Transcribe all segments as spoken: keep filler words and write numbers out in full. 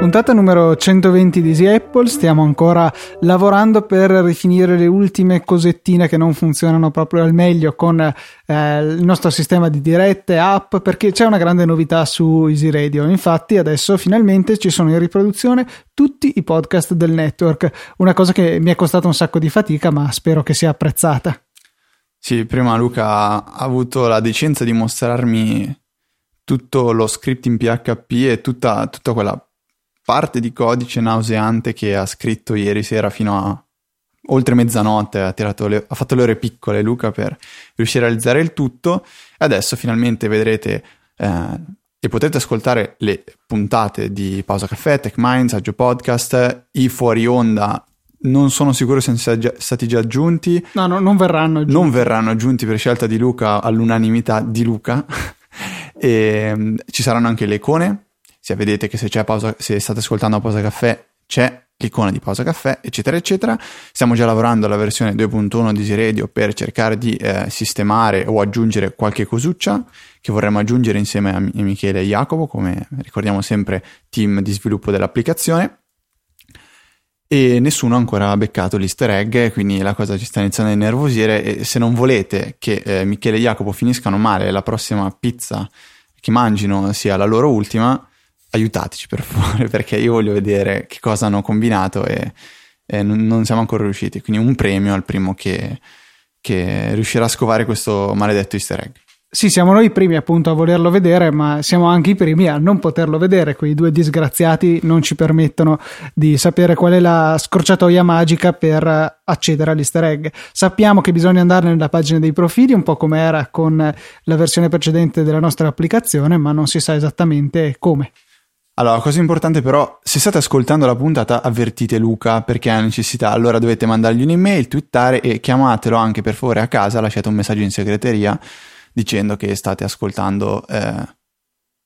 Puntata numero centoventi di Easy Apple, stiamo ancora lavorando per rifinire le ultime cosettine che non funzionano proprio al meglio con eh, il nostro sistema di dirette, app, perché c'è una grande novità su Easy Radio. Infatti adesso finalmente ci sono in riproduzione tutti i podcast del network, una cosa che mi è costata un sacco di fatica, ma spero che sia apprezzata. Sì, prima Luca ha avuto la decenza di mostrarmi tutto lo script in P H P e tutta, tutta quella parte di codice nauseante che ha scritto ieri sera fino a oltre mezzanotte, ha, tirato le, ha fatto le ore piccole Luca per riuscire a realizzare il tutto. Adesso finalmente vedrete eh, e potrete ascoltare le puntate di Pausa Caffè, Tech Minds, Saggio Podcast, i fuori onda. Non sono sicuro se siano già, stati già aggiunti. No, no, non verranno aggiunti. Non verranno aggiunti per scelta di Luca, all'unanimità di Luca. E ci saranno anche le icone. Se vedete che se c'è pausa, se state ascoltando Pausa Caffè, c'è l'icona di Pausa Caffè, eccetera, eccetera. Stiamo già lavorando alla versione due punto uno di Easy Radio per cercare di eh, sistemare o aggiungere qualche cosuccia che vorremmo aggiungere insieme a Michele e Jacopo, come ricordiamo sempre, team di sviluppo dell'applicazione. E nessuno ha ancora beccato l'easter egg, quindi la cosa ci sta iniziando a innervosire. E se non volete che eh, Michele e Jacopo finiscano male la prossima pizza che mangino sia la loro ultima, aiutateci per favore, perché io voglio vedere che cosa hanno combinato e, e non siamo ancora riusciti. Quindi un premio al primo che, che riuscirà a scovare questo maledetto easter egg. Sì, siamo noi i primi appunto a volerlo vedere, ma siamo anche i primi a non poterlo vedere. Quei due disgraziati non ci permettono di sapere qual è la scorciatoia magica per accedere all'easter egg. Sappiamo che bisogna andare nella pagina dei profili, un po' come era con la versione precedente della nostra applicazione, ma non si sa esattamente come. Allora, cosa importante però, se state ascoltando la puntata avvertite Luca perché ha necessità, allora dovete mandargli un'email, twittare e chiamatelo anche per favore a casa, lasciate un messaggio in segreteria dicendo che state ascoltando eh,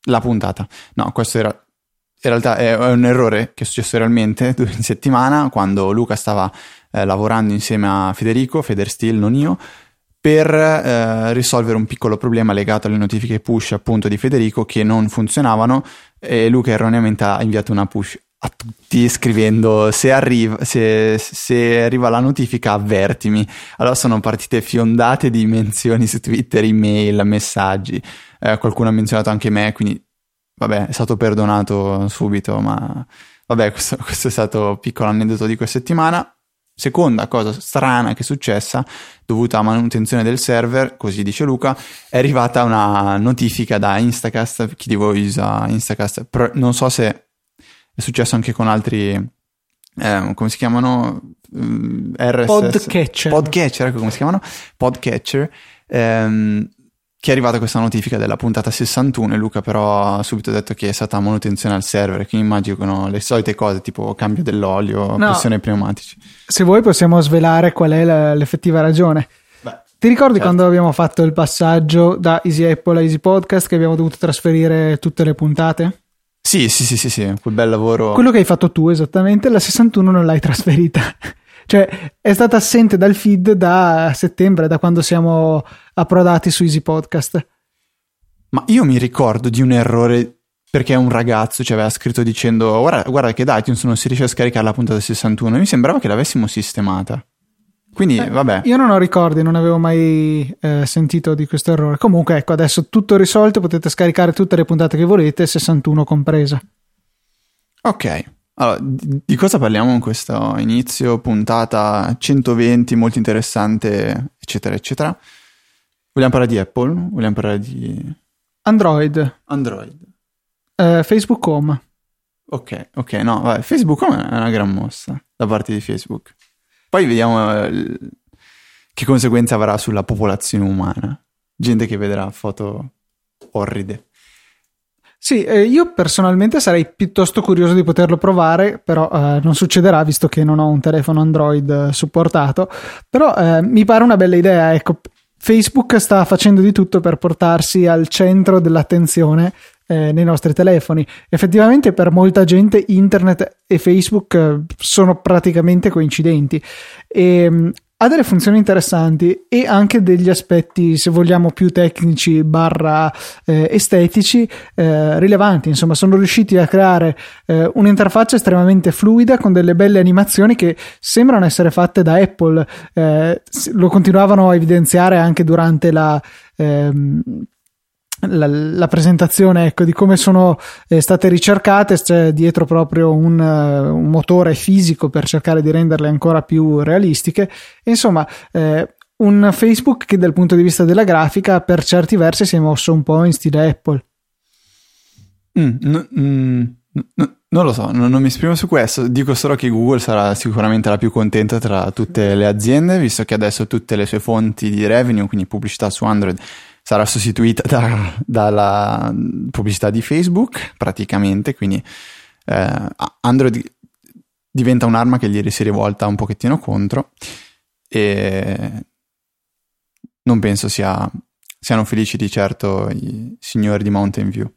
la puntata. No, questo era in realtà è un errore che è successo realmente in settimana quando Luca stava eh, lavorando insieme a Federico, Feder Steel, non io, per eh, risolvere un piccolo problema legato alle notifiche push appunto di Federico che non funzionavano e Luca erroneamente ha inviato una push a tutti scrivendo se arriva, se, se arriva la notifica avvertimi. Allora sono partite fiondate di menzioni su Twitter, email, messaggi, eh, qualcuno ha menzionato anche me, quindi vabbè è stato perdonato subito, ma vabbè questo, questo è stato un piccolo aneddoto di questa settimana. Seconda cosa strana che è successa, dovuta a manutenzione del server, così dice Luca, è arrivata una notifica da Instacast, chi di voi usa Instacast, Pro, non so se è successo anche con altri, eh, come si chiamano, R S S, Podcatcher, Podcatcher ecco come si chiamano, Podcatcher, ehm, che è arrivata questa notifica della puntata sessantuno e Luca però ha subito detto che è stata manutenzione al server, quindi immagino le solite cose tipo cambio dell'olio, no, pressione pneumatici. Se vuoi possiamo svelare qual è la, l'effettiva ragione. Beh, ti ricordi certo. Quando abbiamo fatto il passaggio da Easy Apple a Easy Podcast che abbiamo dovuto trasferire tutte le puntate? Sì, sì, sì, sì, sì, quel bel lavoro. Quello che hai fatto tu esattamente, la sessantuno non l'hai trasferita. Cioè è stata assente dal feed da settembre, da quando siamo approdati su Easy Podcast. Ma io mi ricordo di un errore perché un ragazzo ci aveva scritto dicendo guarda, guarda che da iTunes non si riesce a scaricare la puntata sessantuno e mi sembrava che l'avessimo sistemata. Quindi eh, vabbè. Io non ho ricordi, non avevo mai eh, sentito di questo errore. Comunque ecco, adesso tutto risolto, potete scaricare tutte le puntate che volete, sessantuno compresa. Ok. Allora, di cosa parliamo in questo inizio? Puntata centoventi, molto interessante, eccetera, eccetera. Vogliamo parlare di Apple? Vogliamo parlare di... Android. Android. Eh, Facebook Home. Ok, ok, no, vabbè, Facebook Home è una gran mossa da parte di Facebook. Poi vediamo eh, che conseguenze avrà sulla popolazione umana. Gente che vedrà foto orride. Sì, eh, io personalmente sarei piuttosto curioso di poterlo provare, però eh, non succederà visto che non ho un telefono Android eh, supportato, però eh, mi pare una bella idea, ecco. Facebook sta facendo di tutto per portarsi al centro dell'attenzione eh, nei nostri telefoni. Effettivamente per molta gente internet e Facebook eh, sono praticamente coincidenti e mh, ha delle funzioni interessanti e anche degli aspetti, se vogliamo, più tecnici barra eh, estetici eh, rilevanti. Insomma, sono riusciti a creare eh, un'interfaccia estremamente fluida con delle belle animazioni che sembrano essere fatte da Apple. Eh, lo continuavano a evidenziare anche durante la... Ehm, La, la presentazione, ecco, di come sono eh, state ricercate. C'è dietro proprio un, uh, un motore fisico per cercare di renderle ancora più realistiche. E insomma, eh, un Facebook che dal punto di vista della grafica per certi versi si è mosso un po' in stile Apple. Mm, n- n- n- non lo so, non, non mi esprimo su questo. Dico solo che Google sarà sicuramente la più contenta tra tutte le aziende, visto che adesso tutte le sue fonti di revenue, quindi pubblicità su Android, sarà sostituita da, dalla pubblicità di Facebook praticamente, quindi eh, Android diventa un'arma che gli si rivolta un pochettino contro e non penso sia, siano felici di certo i signori di Mountain View.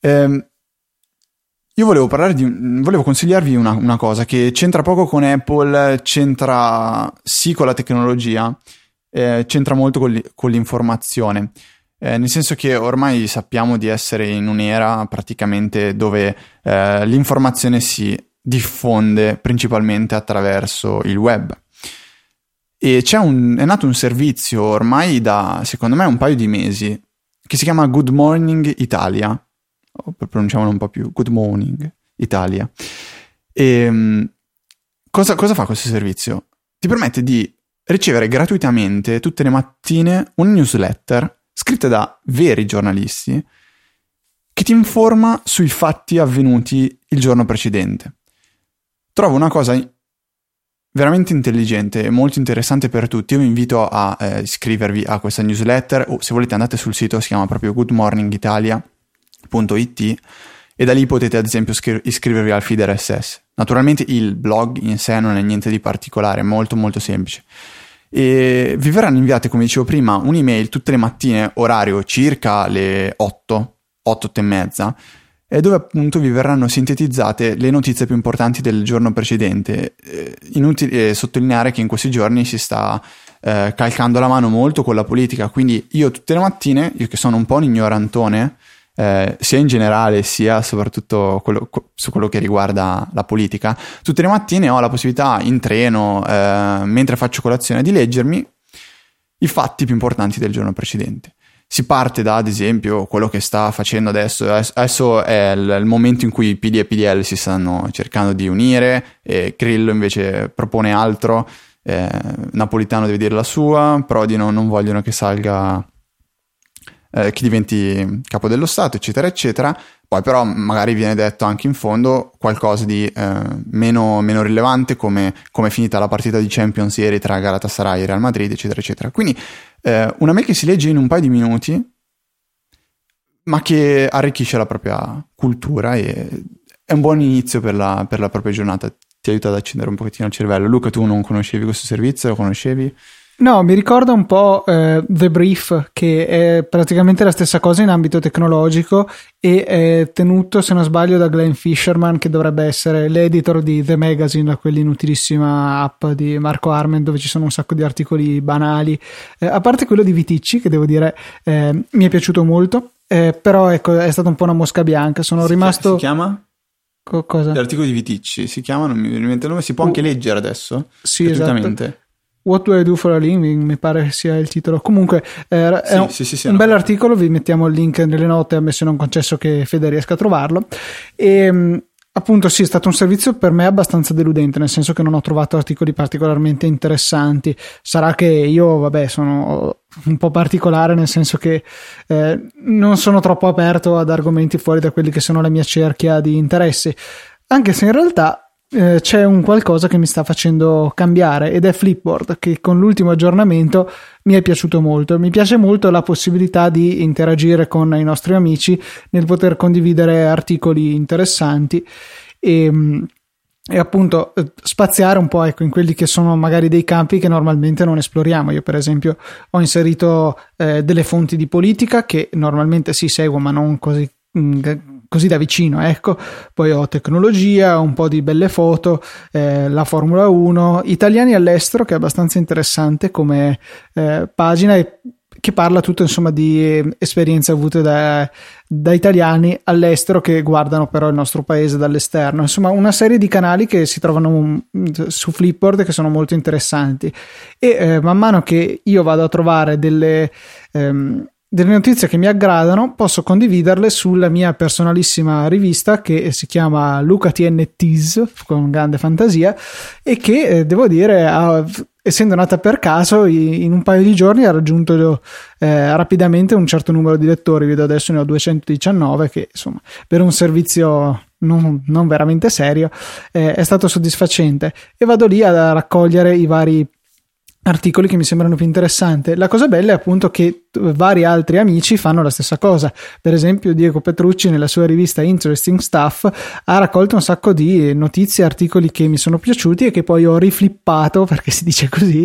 Eh, io volevo parlare di, volevo consigliarvi una, una cosa che c'entra poco con Apple, c'entra sì con la tecnologia, Eh, c'entra molto con, li, con l'informazione, eh, nel senso che ormai sappiamo di essere in un'era praticamente dove eh, l'informazione si diffonde principalmente attraverso il web e c'è un, è nato un servizio ormai da, secondo me, un paio di mesi che si chiama Good Morning Italia, o per pronunciamolo un po' più, Good Morning Italia. E, cosa, cosa fa questo servizio? Ti permette di ricevere gratuitamente tutte le mattine una newsletter scritta da veri giornalisti che ti informa sui fatti avvenuti il giorno precedente. Trovo una cosa veramente intelligente e molto interessante per tutti. Io vi invito a eh, iscrivervi a questa newsletter, o se volete andate sul sito, si chiama proprio good morning italia punto it e da lì potete ad esempio iscri- iscrivervi al feed R S S. Naturalmente il blog in sé non è niente di particolare, è molto molto semplice. E vi verranno inviate, come dicevo prima, un'email tutte le mattine, orario circa le otto, otto e mezza, dove appunto vi verranno sintetizzate le notizie più importanti del giorno precedente. Inutile sottolineare che in questi giorni si sta eh, calcando la mano molto con la politica, quindi io tutte le mattine, io che sono un po' un ignorantone, Eh, sia in generale sia soprattutto quello, co- su quello che riguarda la politica, tutte le mattine ho la possibilità in treno, eh, mentre faccio colazione, di leggermi i fatti più importanti del giorno precedente. Si parte da, ad esempio, quello che sta facendo adesso adesso è il, il momento in cui P D e P D L si stanno cercando di unire e Grillo invece propone altro, eh, Napolitano deve dire la sua, Prodi no, non vogliono che salga, chi diventi capo dello Stato, eccetera eccetera. Poi però magari viene detto anche in fondo qualcosa di eh, meno, meno rilevante, come come è finita la partita di Champions ieri tra Galatasaray e Real Madrid, eccetera eccetera. Quindi eh, una mail che si legge in un paio di minuti ma che arricchisce la propria cultura e è un buon inizio per la, per la propria giornata, ti aiuta ad accendere un pochettino il cervello. Luca, tu non conoscevi questo servizio, lo conoscevi? No, mi ricorda un po' eh, The Brief, che è praticamente la stessa cosa in ambito tecnologico e è tenuto, se non sbaglio, da Glenn Fisherman, che dovrebbe essere l'editor di The Magazine, la quell'inutilissima app di Marco Arment dove ci sono un sacco di articoli banali, eh, a parte quello di Viticci che devo dire eh, mi è piaciuto molto, eh, però ecco, è stata un po' una mosca bianca, sono si rimasto... Si chiama? Co- cosa? L'articolo di Viticci, si chiama, non mi viene in mente il nome, si può anche uh, leggere adesso? Sì, esatto. What Do I Do For A Living, mi pare sia il titolo. Comunque eh, sì, è un, sì, sì, sì, un no. bel articolo, vi mettiamo il link nelle note, ammesso non concesso che Fede riesca a trovarlo. E appunto sì, è stato un servizio per me abbastanza deludente, nel senso che non ho trovato articoli particolarmente interessanti. Sarà che io, vabbè, sono un po' particolare, nel senso che eh, non sono troppo aperto ad argomenti fuori da quelli che sono la mia cerchia di interessi, anche se in realtà Eh, c'è un qualcosa che mi sta facendo cambiare ed è Flipboard, che con l'ultimo aggiornamento mi è piaciuto molto. Mi piace molto la possibilità di interagire con i nostri amici nel poter condividere articoli interessanti e, e appunto spaziare un po', ecco, in quelli che sono magari dei campi che normalmente non esploriamo. Io per esempio ho inserito eh, delle fonti di politica che normalmente si seguo ma non così così da vicino, ecco. Poi ho tecnologia, un po' di belle foto, eh, la Formula uno, italiani all'estero, che è abbastanza interessante come eh, pagina, e che parla tutto insomma di esperienze avute da, da italiani all'estero che guardano però il nostro paese dall'esterno. Insomma, una serie di canali che si trovano su Flipboard che sono molto interessanti, e eh, man mano che io vado a trovare delle ehm, delle notizie che mi aggradano, posso condividerle sulla mia personalissima rivista che si chiama Luca T N Ts, con grande fantasia, e che eh, devo dire ha, essendo nata per caso, in un paio di giorni ha raggiunto eh, rapidamente un certo numero di lettori. Vedo adesso ne ho duecentodiciannove, che insomma per un servizio non, non veramente serio eh, è stato soddisfacente, e vado lì a raccogliere i vari articoli che mi sembrano più interessanti. La cosa bella è appunto che vari altri amici fanno la stessa cosa. Per esempio Diego Petrucci, nella sua rivista Interesting Stuff, ha raccolto un sacco di notizie, articoli che mi sono piaciuti e che poi ho riflippato, perché si dice così,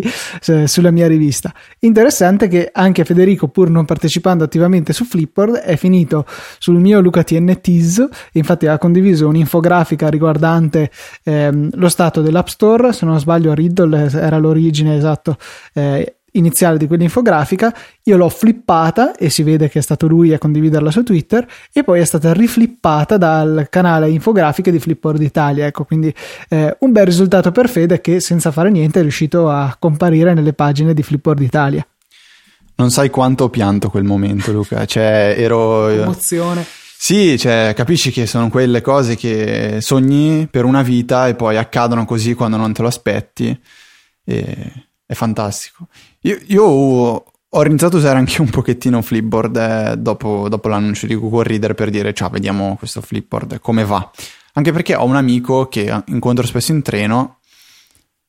sulla mia rivista. Interessante che anche Federico, pur non partecipando attivamente su Flipboard, è finito sul mio Luca T N Ts. Infatti ha condiviso un'infografica riguardante ehm, lo stato dell'App Store, se non sbaglio Riddle era l'origine, esatto, Eh, iniziale di quell'infografica. Io l'ho flippata e si vede che è stato lui a condividerla su Twitter, e poi è stata riflippata dal canale infografiche di Flipboard Italia, ecco. Quindi eh, un bel risultato per Fede, che senza fare niente è riuscito a comparire nelle pagine di Flipboard Italia. Non sai quanto ho pianto quel momento, Luca, cioè ero emozione. Sì, cioè, capisci che sono quelle cose che sogni per una vita e poi accadono così quando non te lo aspetti, e è fantastico. Io, io ho iniziato a usare anche un pochettino Flipboard eh, dopo, dopo l'annuncio di Google Reader, per dire ciao, vediamo questo Flipboard come va, anche perché ho un amico che incontro spesso in treno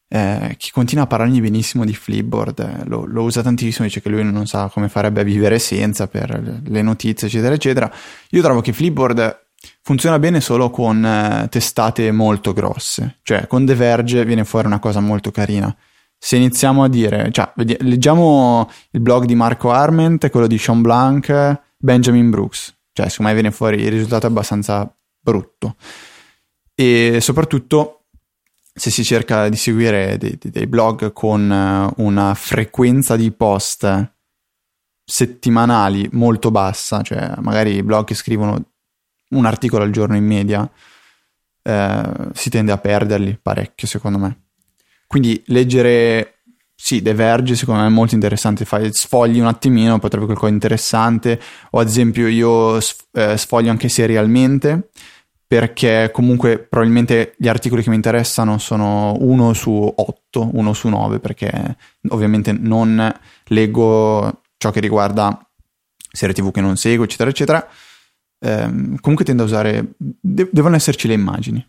eh, che continua a parlarmi benissimo di Flipboard, lo, lo usa tantissimo, dice che lui non sa come farebbe a vivere senza, per le notizie eccetera eccetera. Io trovo che Flipboard funziona bene solo con eh, testate molto grosse, cioè con The Verge viene fuori una cosa molto carina. Se iniziamo a dire, cioè, leggiamo il blog di Marco Arment, quello di Sean Blanc, Benjamin Brooks, cioè secondo me viene fuori il risultato è abbastanza brutto. E soprattutto se si cerca di seguire dei, dei blog con una frequenza di post settimanali molto bassa, cioè magari i blog che scrivono un articolo al giorno in media, eh, si tende a perderli parecchio, secondo me. Quindi leggere, sì, The Verge secondo me è molto interessante, fai, sfogli un attimino, potrebbe qualcosa di interessante. O ad esempio io eh, sfoglio anche serialmente, perché comunque probabilmente gli articoli che mi interessano sono uno su otto, uno su nove, perché ovviamente non leggo ciò che riguarda serie tv che non seguo, eccetera, eccetera. Ehm, comunque tendo a usare, de- devono esserci le immagini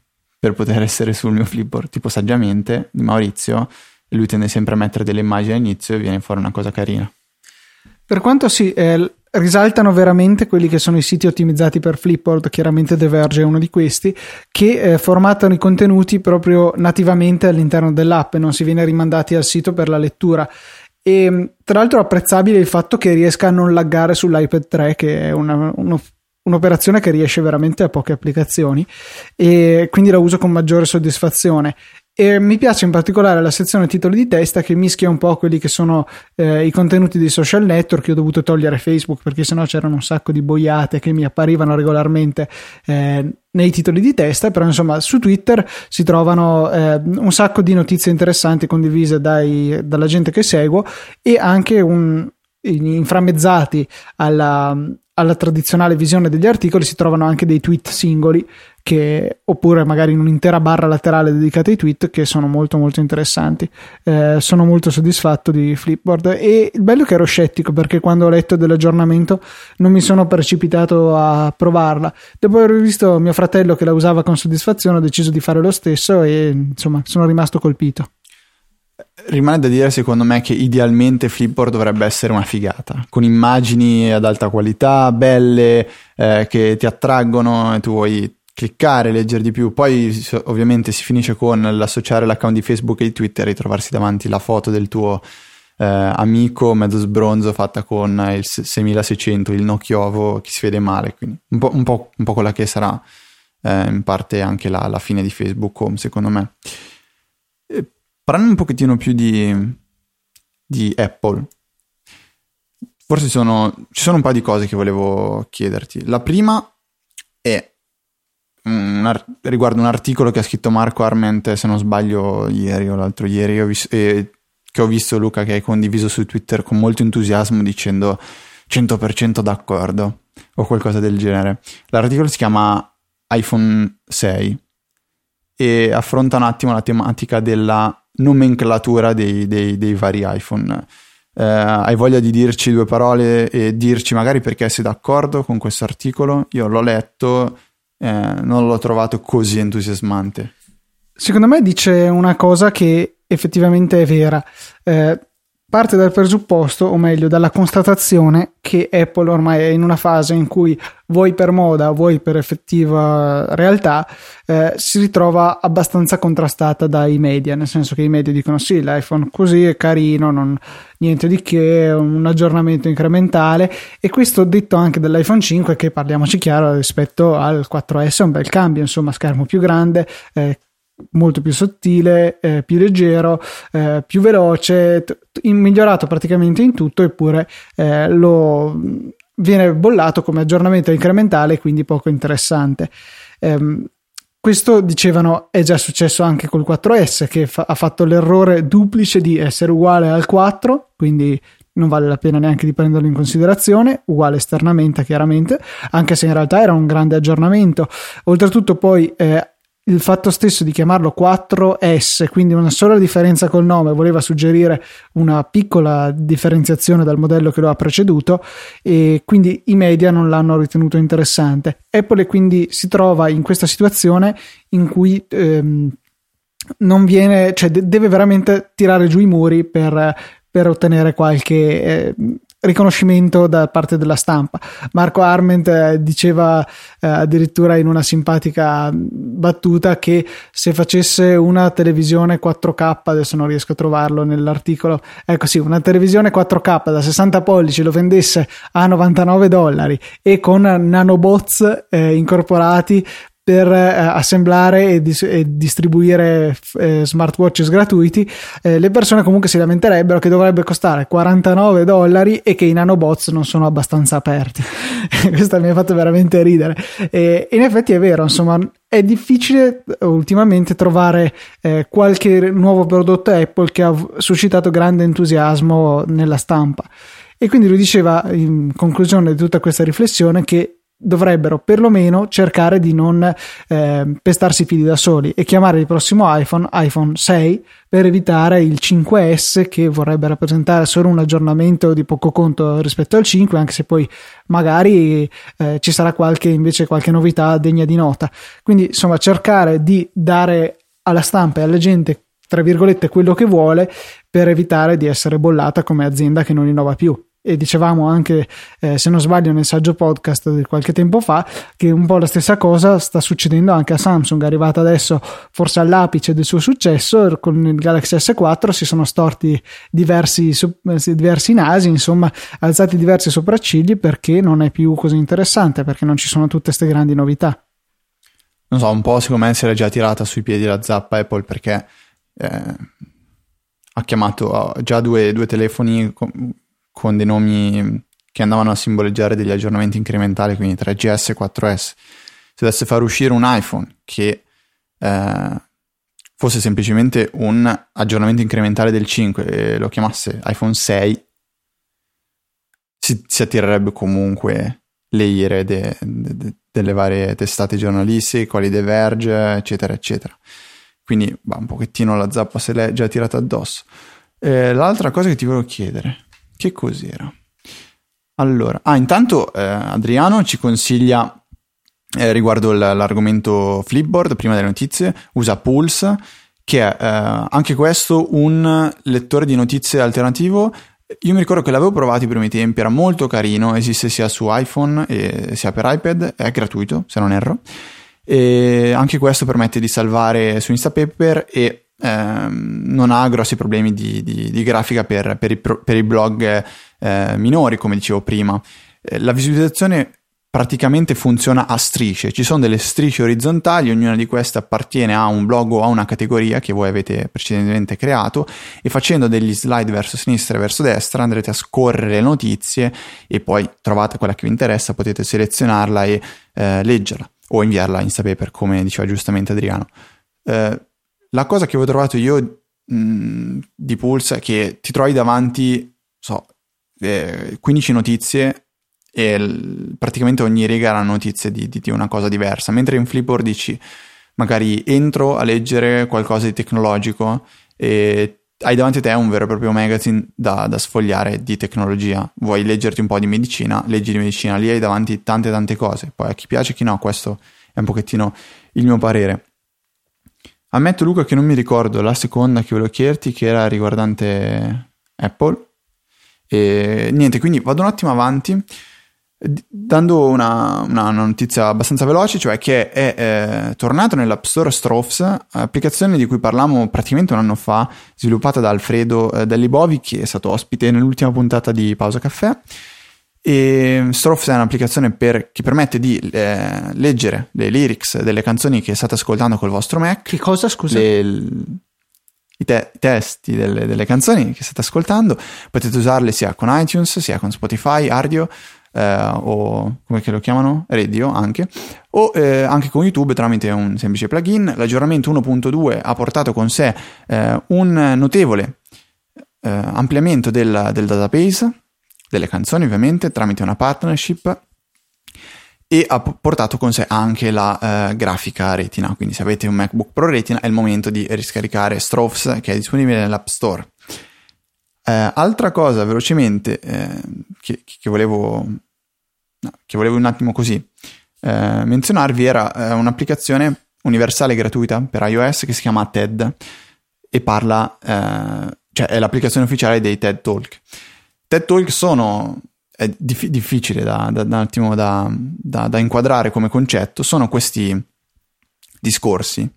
per poter essere sul mio Flipboard, tipo Saggiamente di Maurizio, lui tende sempre a mettere delle immagini all'inizio e viene fuori una cosa carina. Per quanto sì, eh, risaltano veramente quelli che sono i siti ottimizzati per Flipboard, chiaramente The Verge è uno di questi, che eh, formattano i contenuti proprio nativamente all'interno dell'app e non si viene rimandati al sito per la lettura. E tra l'altro apprezzabile il fatto che riesca a non laggare sull'iPad tre, che è una, uno un'operazione che riesce veramente a poche applicazioni, e quindi la uso con maggiore soddisfazione. E mi piace in particolare la sezione titoli di testa, che mischia un po' quelli che sono eh, i contenuti dei social network. Io ho dovuto togliere Facebook perché sennò c'erano un sacco di boiate che mi apparivano regolarmente eh, nei titoli di testa, però insomma su Twitter si trovano eh, un sacco di notizie interessanti condivise dai, dalla gente che seguo, e anche un inframmezzati alla alla tradizionale visione degli articoli si trovano anche dei tweet singoli, che oppure magari in un'intera barra laterale dedicata ai tweet, che sono molto molto interessanti. Eh, sono molto soddisfatto di Flipboard, e il bello è che ero scettico, perché quando ho letto dell'aggiornamento non mi sono precipitato a provarla. Dopo aver visto mio fratello che la usava con soddisfazione, ho deciso di fare lo stesso e insomma sono rimasto colpito. Rimane da dire secondo me che idealmente Flipboard dovrebbe essere una figata, con immagini ad alta qualità, belle, eh, che ti attraggono e tu vuoi cliccare, leggere di più. Poi ovviamente si finisce con l'associare l'account di Facebook e di Twitter e trovarsi davanti la foto del tuo eh, amico mezzo sbronzo fatta con il sessantaseicento, il nocchiovo che si vede male, quindi un po', un po', un po' quella che sarà eh, in parte anche la, la fine di Facebook Home, secondo me. E parlando un pochettino più di, di Apple, forse sono, ci sono un paio di cose che volevo chiederti. La prima è un ar- riguardo un articolo che ha scritto Marco Arment, se non sbaglio ieri o l'altro ieri, ho vis- eh, che ho visto, Luca, che hai condiviso su Twitter con molto entusiasmo dicendo cento per cento d'accordo o qualcosa del genere. L'articolo si chiama iPhone sei e affronta un attimo la tematica della nomenclatura dei, dei, dei vari iPhone. Eh, hai voglia di dirci due parole e dirci magari perché sei d'accordo con questo articolo? Io l'ho letto, eh, non l'ho trovato così entusiasmante. Secondo me dice una cosa che effettivamente è vera. Eh, parte dal presupposto, o meglio dalla constatazione, che Apple ormai è in una fase in cui, vuoi per moda, vuoi per effettiva realtà, eh, si ritrova abbastanza contrastata dai media, nel senso che i media dicono sì, l'iPhone così è carino, non, niente di che, un aggiornamento incrementale, e questo detto anche dell'iPhone cinque che, parliamoci chiaro, rispetto al quattro S è un bel cambio, insomma, schermo più grande, eh, molto più sottile, eh, più leggero, eh, più veloce, t- in, migliorato praticamente in tutto, eppure eh, lo viene bollato come aggiornamento incrementale, quindi poco interessante. Ehm, questo, dicevano, è già successo anche col quattro S, che fa- ha fatto l'errore duplice di essere uguale al quattro, quindi non vale la pena neanche di prenderlo in considerazione, uguale esternamente chiaramente, anche se in realtà era un grande aggiornamento. Oltretutto poi eh, il fatto stesso di chiamarlo quattro S, quindi una sola differenza col nome, voleva suggerire una piccola differenziazione dal modello che lo ha preceduto, e quindi i media non l'hanno ritenuto interessante. Apple quindi si trova in questa situazione in cui ehm, non viene, cioè de- deve veramente tirare giù i muri per, per ottenere qualche eh, riconoscimento da parte della stampa. Marco Arment eh, diceva eh, addirittura in una simpatica battuta che se facesse una televisione quattro K, adesso non riesco a trovarlo nell'articolo, ecco sì, una televisione quattro K da sessanta pollici lo vendesse a novantanove dollari e con nanobots eh, incorporati per eh, assemblare e, dis- e distribuire eh, smartwatches gratuiti, eh, le persone comunque si lamenterebbero che dovrebbe costare quarantanove dollari e che i nanobots non sono abbastanza aperti. Questo mi ha fatto veramente ridere, e in effetti è vero, insomma è difficile ultimamente trovare eh, qualche nuovo prodotto Apple che ha suscitato grande entusiasmo nella stampa, e quindi lui diceva, in conclusione di tutta questa riflessione, che dovrebbero perlomeno cercare di non eh, pestarsi i piedi da soli e chiamare il prossimo iPhone iPhone sei per evitare il cinque S, che vorrebbe rappresentare solo un aggiornamento di poco conto rispetto al cinque, anche se poi magari eh, ci sarà qualche invece qualche novità degna di nota. Quindi insomma cercare di dare alla stampa e alla gente, tra virgolette, quello che vuole, per evitare di essere bollata come azienda che non innova più. E dicevamo anche, eh, se non sbaglio, nel Saggio Podcast di qualche tempo fa, che un po' la stessa cosa sta succedendo anche a Samsung, arrivata adesso forse all'apice del suo successo con il Galaxy S quattro, si sono storti diversi, diversi nasi, insomma alzati diversi sopraccigli, perché non è più così interessante, perché non ci sono tutte queste grandi novità. Non so, un po' secondo me si era già tirata sui piedi la zappa Apple, perché eh, ha chiamato già due, due telefoni con... con dei nomi che andavano a simboleggiare degli aggiornamenti incrementali, quindi tre G S e quattro S. Se dovesse far uscire un iPhone che eh, fosse semplicemente un aggiornamento incrementale del cinque e lo chiamasse iPhone sei, si, si attirerebbe comunque le ire de, de, de, delle varie testate giornalistiche, quali The Verge, eccetera, eccetera. Quindi bah, un pochettino la zappa se l'è già tirata addosso. Eh, l'altra cosa che ti volevo chiedere... Che cos'era? Allora, ah, intanto eh, Adriano ci consiglia, eh, riguardo l- l'argomento Flipboard, prima delle notizie, usa Pulse, che è eh, anche questo un lettore di notizie alternativo. Io mi ricordo che l'avevo provato i primi tempi, era molto carino, esiste sia su iPhone e sia per iPad, è gratuito se non erro, e anche questo permette di salvare su Instapaper e ehm, non ha grossi problemi di, di, di grafica per, per, i, per i blog eh, minori, come dicevo prima. Eh, la visualizzazione praticamente funziona a strisce, ci sono delle strisce orizzontali, ognuna di queste appartiene a un blog o a una categoria che voi avete precedentemente creato, e facendo degli slide verso sinistra e verso destra andrete a scorrere le notizie e poi trovate quella che vi interessa, potete selezionarla e eh, leggerla o inviarla a Instapaper, come diceva giustamente Adriano. Eh, la cosa che avevo trovato io mh, di Pulse è che ti trovi davanti so, eh, quindici notizie e praticamente ogni riga era notizia di, di, di una cosa diversa, mentre in Flipboard dici magari entro a leggere qualcosa di tecnologico e hai davanti a te un vero e proprio magazine da, da sfogliare di tecnologia. Vuoi leggerti un po' di medicina, leggi di medicina, lì hai davanti tante tante cose, poi a chi piace a chi no, questo è un pochettino il mio parere. Ammetto, Luca, che non mi ricordo la seconda che volevo chiederti, che era riguardante Apple, e niente, quindi vado un attimo avanti dando una, una notizia abbastanza veloce, cioè che è eh, tornato nell'App Store Strofe, applicazione di cui parlavamo praticamente un anno fa, sviluppata da Alfredo eh, Dellibovi, che è stato ospite nell'ultima puntata di Pausa Caffè. E Strofe è un'applicazione per, che permette di eh, leggere le lyrics delle canzoni che state ascoltando col vostro Mac. Che cosa, scusa? Le, i, te, I testi delle, delle canzoni che state ascoltando, potete usarle sia con iTunes, sia con Spotify, Arduino, Uh, o come che lo chiamano? Radio anche, o eh, anche con YouTube tramite un semplice plugin. L'aggiornamento uno punto due ha portato con sé eh, un notevole eh, ampliamento del, del database, delle canzoni ovviamente, tramite una partnership, e ha portato con sé anche la eh, grafica Retina, quindi se avete un MacBook Pro Retina è il momento di riscaricare Strofe, che è disponibile nell'App Store. Eh, altra cosa velocemente eh, che, che volevo no, che volevo un attimo così eh, menzionarvi era eh, un'applicazione universale gratuita per iOS che si chiama TED e parla eh, cioè è l'applicazione ufficiale dei TED Talk. TED Talk sono è dif- difficile da, da, da, un attimo da, da, da inquadrare come concetto, sono questi discorsi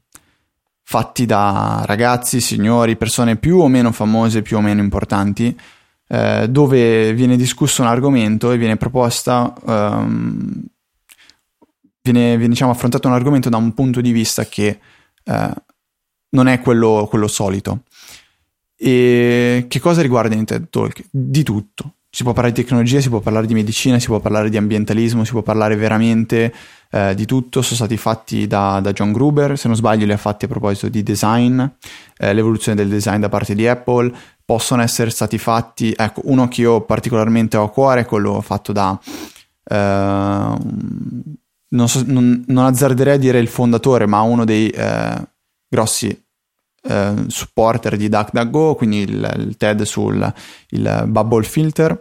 fatti da ragazzi, signori, persone più o meno famose, più o meno importanti, eh, dove viene discusso un argomento e viene proposta, um, viene, viene diciamo, affrontato un argomento da un punto di vista che eh, non è quello, quello solito. E che cosa riguarda in TED Talk? Di tutto. Si può parlare di tecnologia, si può parlare di medicina, si può parlare di ambientalismo, si può parlare veramente eh, di tutto. Sono stati fatti da, da John Gruber, se non sbaglio li ha fatti a proposito di design, eh, l'evoluzione del design da parte di Apple. Possono essere stati fatti, ecco, uno che io particolarmente ho a cuore è quello fatto da, eh, non, so, non, non azzarderei a dire il fondatore, ma uno dei eh, grossi Uh, supporter di DuckDuckGo, quindi il, il TED sul il bubble filter.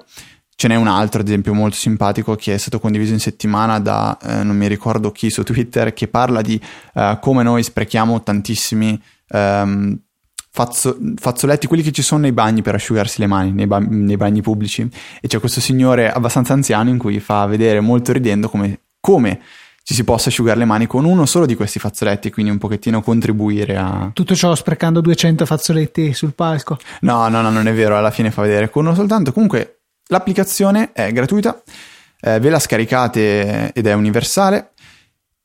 Ce n'è un altro ad esempio molto simpatico che è stato condiviso in settimana da uh, non mi ricordo chi su Twitter, che parla di uh, come noi sprechiamo tantissimi um, fazzo, fazzoletti, quelli che ci sono nei bagni per asciugarsi le mani, nei, ba- nei bagni pubblici, e c'è questo signore abbastanza anziano in cui fa vedere molto ridendo come, come ci si possa asciugare le mani con uno solo di questi fazzoletti, quindi un pochettino contribuire a... Tutto ciò sprecando duecento fazzoletti sul palco? No, no, no, non è vero, alla fine fa vedere con uno soltanto. Comunque l'applicazione è gratuita, eh, ve la scaricate ed è universale,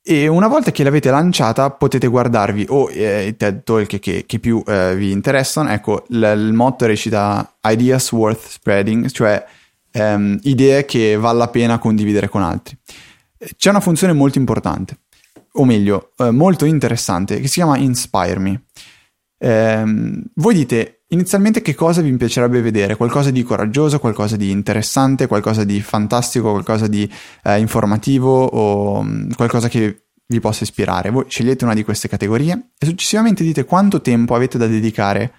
e una volta che l'avete lanciata potete guardarvi o eh, i TED Talk che, che più eh, vi interessano. Ecco, l- il motto recita Ideas Worth Spreading, cioè ehm, idee che vale la pena condividere con altri. C'è una funzione molto importante, o meglio, eh, molto interessante, che si chiama Inspire Me. Ehm, voi dite inizialmente che cosa vi piacerebbe vedere, qualcosa di coraggioso, qualcosa di interessante, qualcosa di fantastico, qualcosa di eh, informativo o mh, qualcosa che vi possa ispirare. Voi scegliete una di queste categorie e successivamente dite quanto tempo avete da dedicare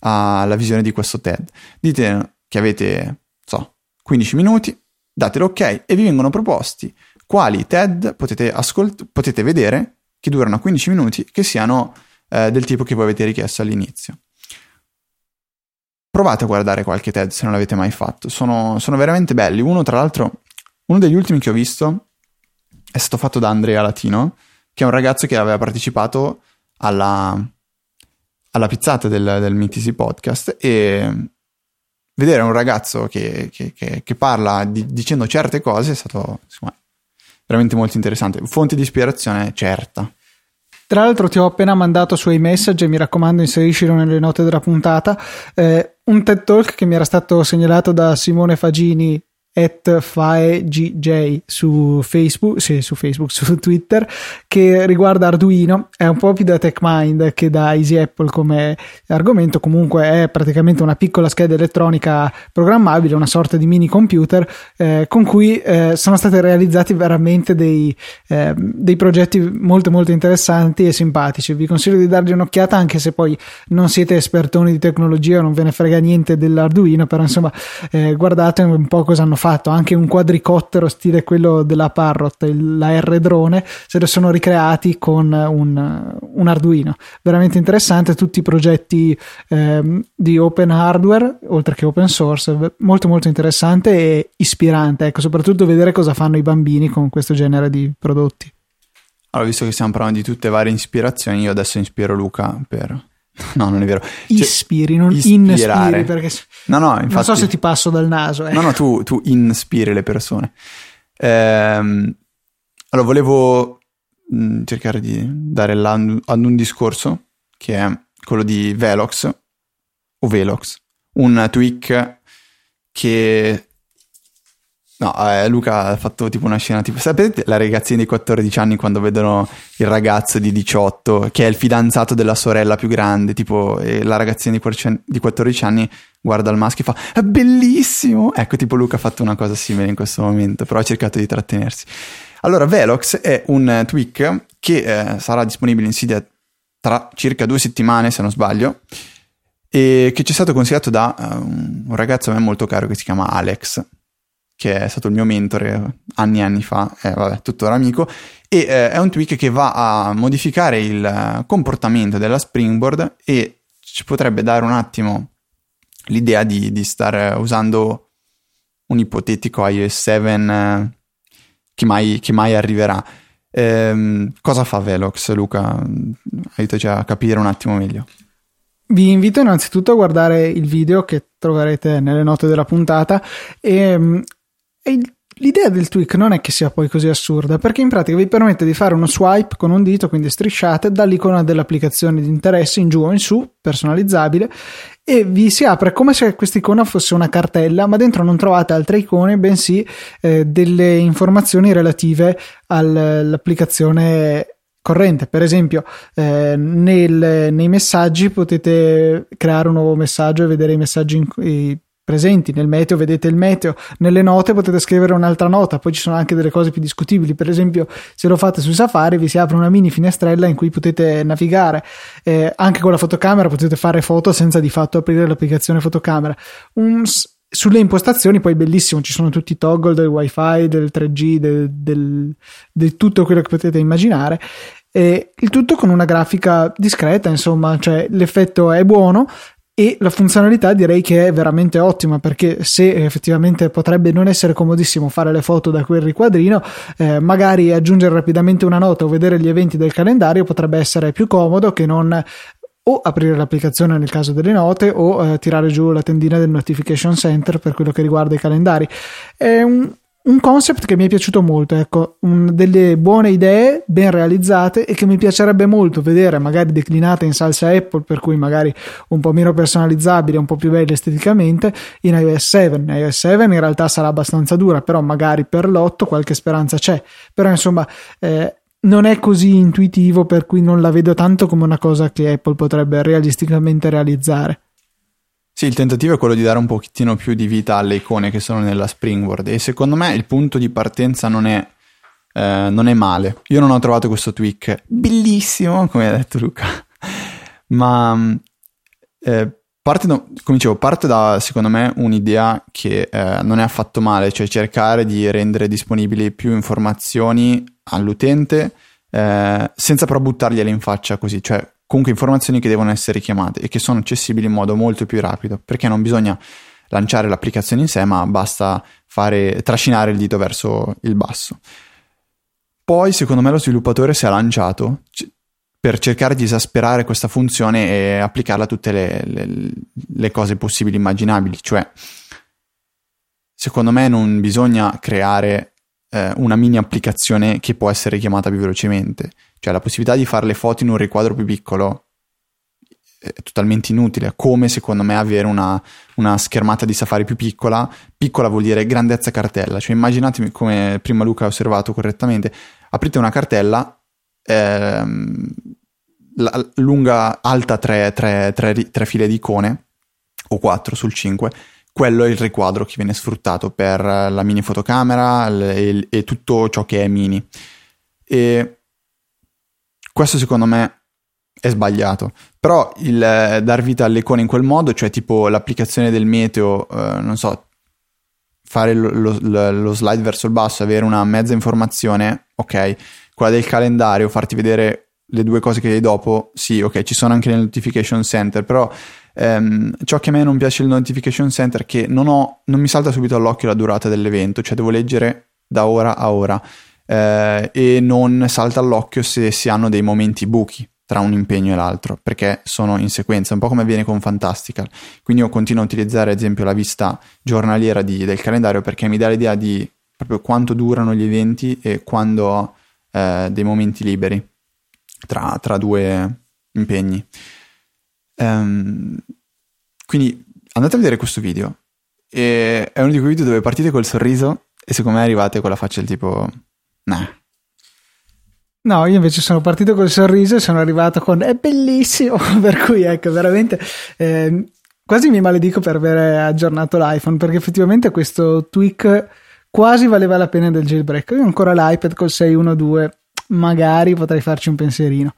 alla visione di questo TED. Dite che avete, so, quindici minuti, date l'ok e vi vengono proposti quali TED potete, ascolt- potete vedere che durano quindici minuti, che siano eh, del tipo che voi avete richiesto all'inizio. Provate a guardare qualche TED se non l'avete mai fatto, sono, sono veramente belli. Uno tra l'altro, uno degli ultimi che ho visto è stato fatto da Andrea Latino, che è un ragazzo che aveva partecipato alla, alla pizzata del, del Meet Easy Podcast, e vedere un ragazzo che, che, che, che parla di, dicendo certe cose è stato, insomma, veramente molto interessante. Fonte di ispirazione certa. Tra l'altro ti ho appena mandato su iMessage, e mi raccomando inseriscilo nelle note della puntata, eh, un TED Talk che mi era stato segnalato da Simone Fagini at faegj su Facebook, sì, su Facebook, su Twitter, che riguarda Arduino. È un po' più da Tech Mind che da Easy Apple come argomento, comunque è praticamente una piccola scheda elettronica programmabile, una sorta di mini computer, eh, con cui eh, sono stati realizzati veramente dei, eh, dei progetti molto molto interessanti e simpatici. Vi consiglio di dargli un'occhiata, anche se poi non siete espertoni di tecnologia o non ve ne frega niente dell'Arduino, però insomma eh, guardate un po' cosa hanno fatto. Fatto anche un quadricottero stile quello della Parrot, la R-drone, se lo sono ricreati con un, un Arduino. Veramente interessante, tutti i progetti eh, di open hardware oltre che open source, molto molto interessante e ispirante, ecco, soprattutto vedere cosa fanno i bambini con questo genere di prodotti. Allora, visto che stiamo parlando di tutte varie ispirazioni, io adesso ispiro Luca per... No, non è vero. Ispiri, cioè, non inspiri, perché no, no, infatti, non so se ti passo dal naso. Eh. No, no, tu, tu inspiri le persone. Ehm, allora, volevo cercare di dare là ad un discorso che è quello di Velox o Velox, un tweak che... No, eh, Luca ha fatto tipo una scena tipo, sapete la ragazzina di quattordici anni quando vedono il ragazzo di diciotto che è il fidanzato della sorella più grande, tipo, e la ragazzina di quattordici anni guarda il maschio e fa, è bellissimo, ecco, tipo Luca ha fatto una cosa simile in questo momento, però ha cercato di trattenersi. Allora, Velox è un tweak che eh, sarà disponibile in Cydia tra circa due settimane se non sbaglio, e che ci è stato consigliato da uh, un ragazzo a me molto caro che si chiama Alex, che è stato il mio mentore anni e anni fa, eh, vabbè, tuttora amico, e eh, è un tweak che va a modificare il comportamento della springboard e ci potrebbe dare un attimo l'idea di, di stare usando un ipotetico iOS sette eh, che, mai, che mai arriverà. Ehm, cosa fa Velox, Luca? Aiutaci a capire un attimo meglio. Vi invito innanzitutto a guardare il video che troverete nelle note della puntata, e... e l'idea del tweak non è che sia poi così assurda, perché in pratica vi permette di fare uno swipe con un dito, quindi strisciate, dall'icona dell'applicazione di interesse in giù o in su, personalizzabile, e vi si apre come se quest'icona fosse una cartella, ma dentro non trovate altre icone, bensì eh, delle informazioni relative all'applicazione corrente. Per esempio eh, nel, nei messaggi potete creare un nuovo messaggio e vedere i messaggi in cui presenti. Nel meteo vedete il meteo, nelle note potete scrivere un'altra nota, poi ci sono anche delle cose più discutibili, per esempio se lo fate su Safari vi si apre una mini finestrella in cui potete navigare, eh, anche con la fotocamera potete fare foto senza di fatto aprire l'applicazione fotocamera. Un, sulle impostazioni poi bellissimo, ci sono tutti i toggle del wifi, del tre G, del, del, del tutto quello che potete immaginare. Eh, il tutto con una grafica discreta, insomma, cioè l'effetto è buono. E la funzionalità direi che è veramente ottima, perché se effettivamente potrebbe non essere comodissimo fare le foto da quel riquadrino, eh, magari aggiungere rapidamente una nota o vedere gli eventi del calendario potrebbe essere più comodo che non o aprire l'applicazione nel caso delle note o eh, tirare giù la tendina del notification center per quello che riguarda i calendari. È un Un concept che mi è piaciuto molto, ecco, un, delle buone idee ben realizzate e che mi piacerebbe molto vedere magari declinate in salsa Apple, per cui magari un po' meno personalizzabile, un po' più belle esteticamente in iOS sette. iOS sette in realtà sarà abbastanza dura, però magari per l'otto qualche speranza c'è, però insomma eh, non è così intuitivo, per cui non la vedo tanto come una cosa che Apple potrebbe realisticamente realizzare. Sì, il tentativo è quello di dare un pochettino più di vita alle icone che sono nella springboard, e secondo me il punto di partenza non è, eh, non è male. Io non ho trovato questo tweak bellissimo, come ha detto Luca, ma eh, parte da, come dicevo, parte da, secondo me, un'idea che eh, non è affatto male, cioè cercare di rendere disponibili più informazioni all'utente eh, senza però buttargliele in faccia così, cioè comunque informazioni che devono essere richiamate e che sono accessibili in modo molto più rapido, perché non bisogna lanciare l'applicazione in sé, ma basta fare trascinare il dito verso il basso. Poi secondo me lo sviluppatore si è lanciato, per cercare di esasperare questa funzione e applicarla a tutte le, le, le cose possibili e immaginabili. Cioè, secondo me non bisogna creare eh, una mini applicazione che può essere chiamata più velocemente. Cioè, la possibilità di fare le foto in un riquadro più piccolo è totalmente inutile, come secondo me avere una, una schermata di Safari più piccola. Piccola vuol dire grandezza cartella. Cioè, immaginatemi, come prima Luca ha osservato correttamente, aprite una cartella Ehm, la, lunga, alta tre file di icone o quattro sul cinque, quello è il riquadro che viene sfruttato per la mini fotocamera l, il, e tutto ciò che è mini. E questo secondo me è sbagliato, però il eh, dar vita alle icone in quel modo, cioè tipo l'applicazione del meteo, eh, non so, fare lo, lo, lo slide verso il basso, avere una mezza informazione, ok. Quella del calendario, farti vedere le due cose che hai dopo, sì, ok, ci sono anche nel notification center, però ehm, ciò che a me non piace del notification center è che non ho, non mi salta subito all'occhio la durata dell'evento, cioè devo leggere da ora a ora, eh, e non salta all'occhio se si hanno dei momenti buchi tra un impegno e l'altro, perché sono in sequenza, un po' come avviene con Fantastical. Quindi io continuo a utilizzare ad esempio la vista giornaliera di, del calendario, perché mi dà l'idea di proprio quanto durano gli eventi e quando Eh, dei momenti liberi tra, tra due impegni. Um, quindi andate a vedere questo video, e è uno di quei video dove partite col sorriso e secondo me arrivate con la faccia del tipo nah. No, io invece sono partito col sorriso e sono arrivato con è bellissimo, per cui ecco veramente eh, quasi mi maledico per aver aggiornato l'iPhone, perché effettivamente questo tweak quasi valeva la pena del jailbreak. Io ho ancora l'iPad col sei uno due, magari potrei farci un pensierino.